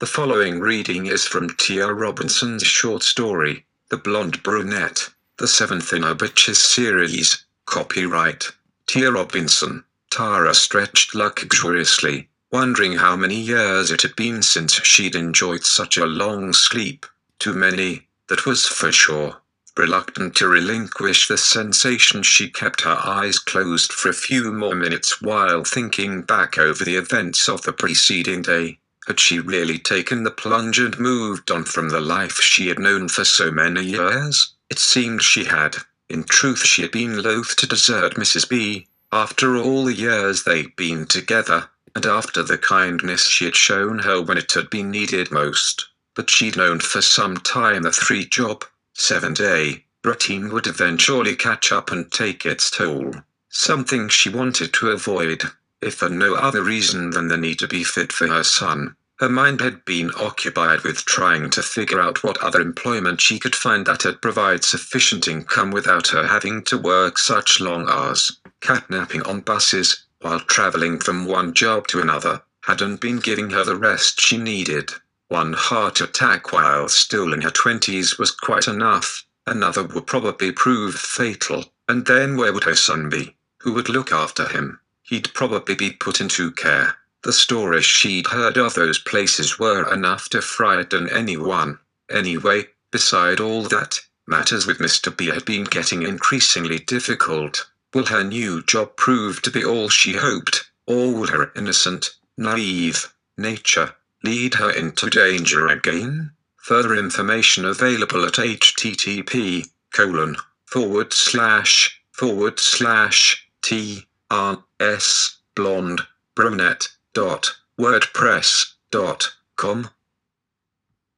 The following reading is from Tia Robinson's short story, The Blonde Brunette, the seventh in our Bitches series, copyright Tia Robinson. Tara stretched luxuriously, wondering how many years it had been since she'd enjoyed such a long sleep. Too many, that was for sure. Reluctant to relinquish the sensation, she kept her eyes closed for a few more minutes while thinking back over the events of the preceding day. Had she really taken the plunge and moved on from the life she had known for so many years? It seemed she had. In truth, she had been loath to desert Mrs. B, after all the years they'd been together, and after the kindness she had shown her when it had been needed most. But she'd known for some time the three-job, seven-day routine would eventually catch up and take its toll, something she wanted to avoid. If for no other reason than the need to be fit for her son, her mind had been occupied with trying to figure out what other employment she could find that would provide sufficient income without her having to work such long hours. Catnapping on buses, while traveling from one job to another, hadn't been giving her the rest she needed. One heart attack while still in her 20s was quite enough, another would probably prove fatal, and then where would her son be? Who would look after him? He'd probably be put into care. The stories she'd heard of those places were enough to frighten anyone. Anyway, beside all that, matters with Mr. B had been getting increasingly difficult. Will her new job prove to be all she hoped, or will her innocent, naive nature lead her into danger again? Further information available at http://t.rsblondebrunette.wordpress.com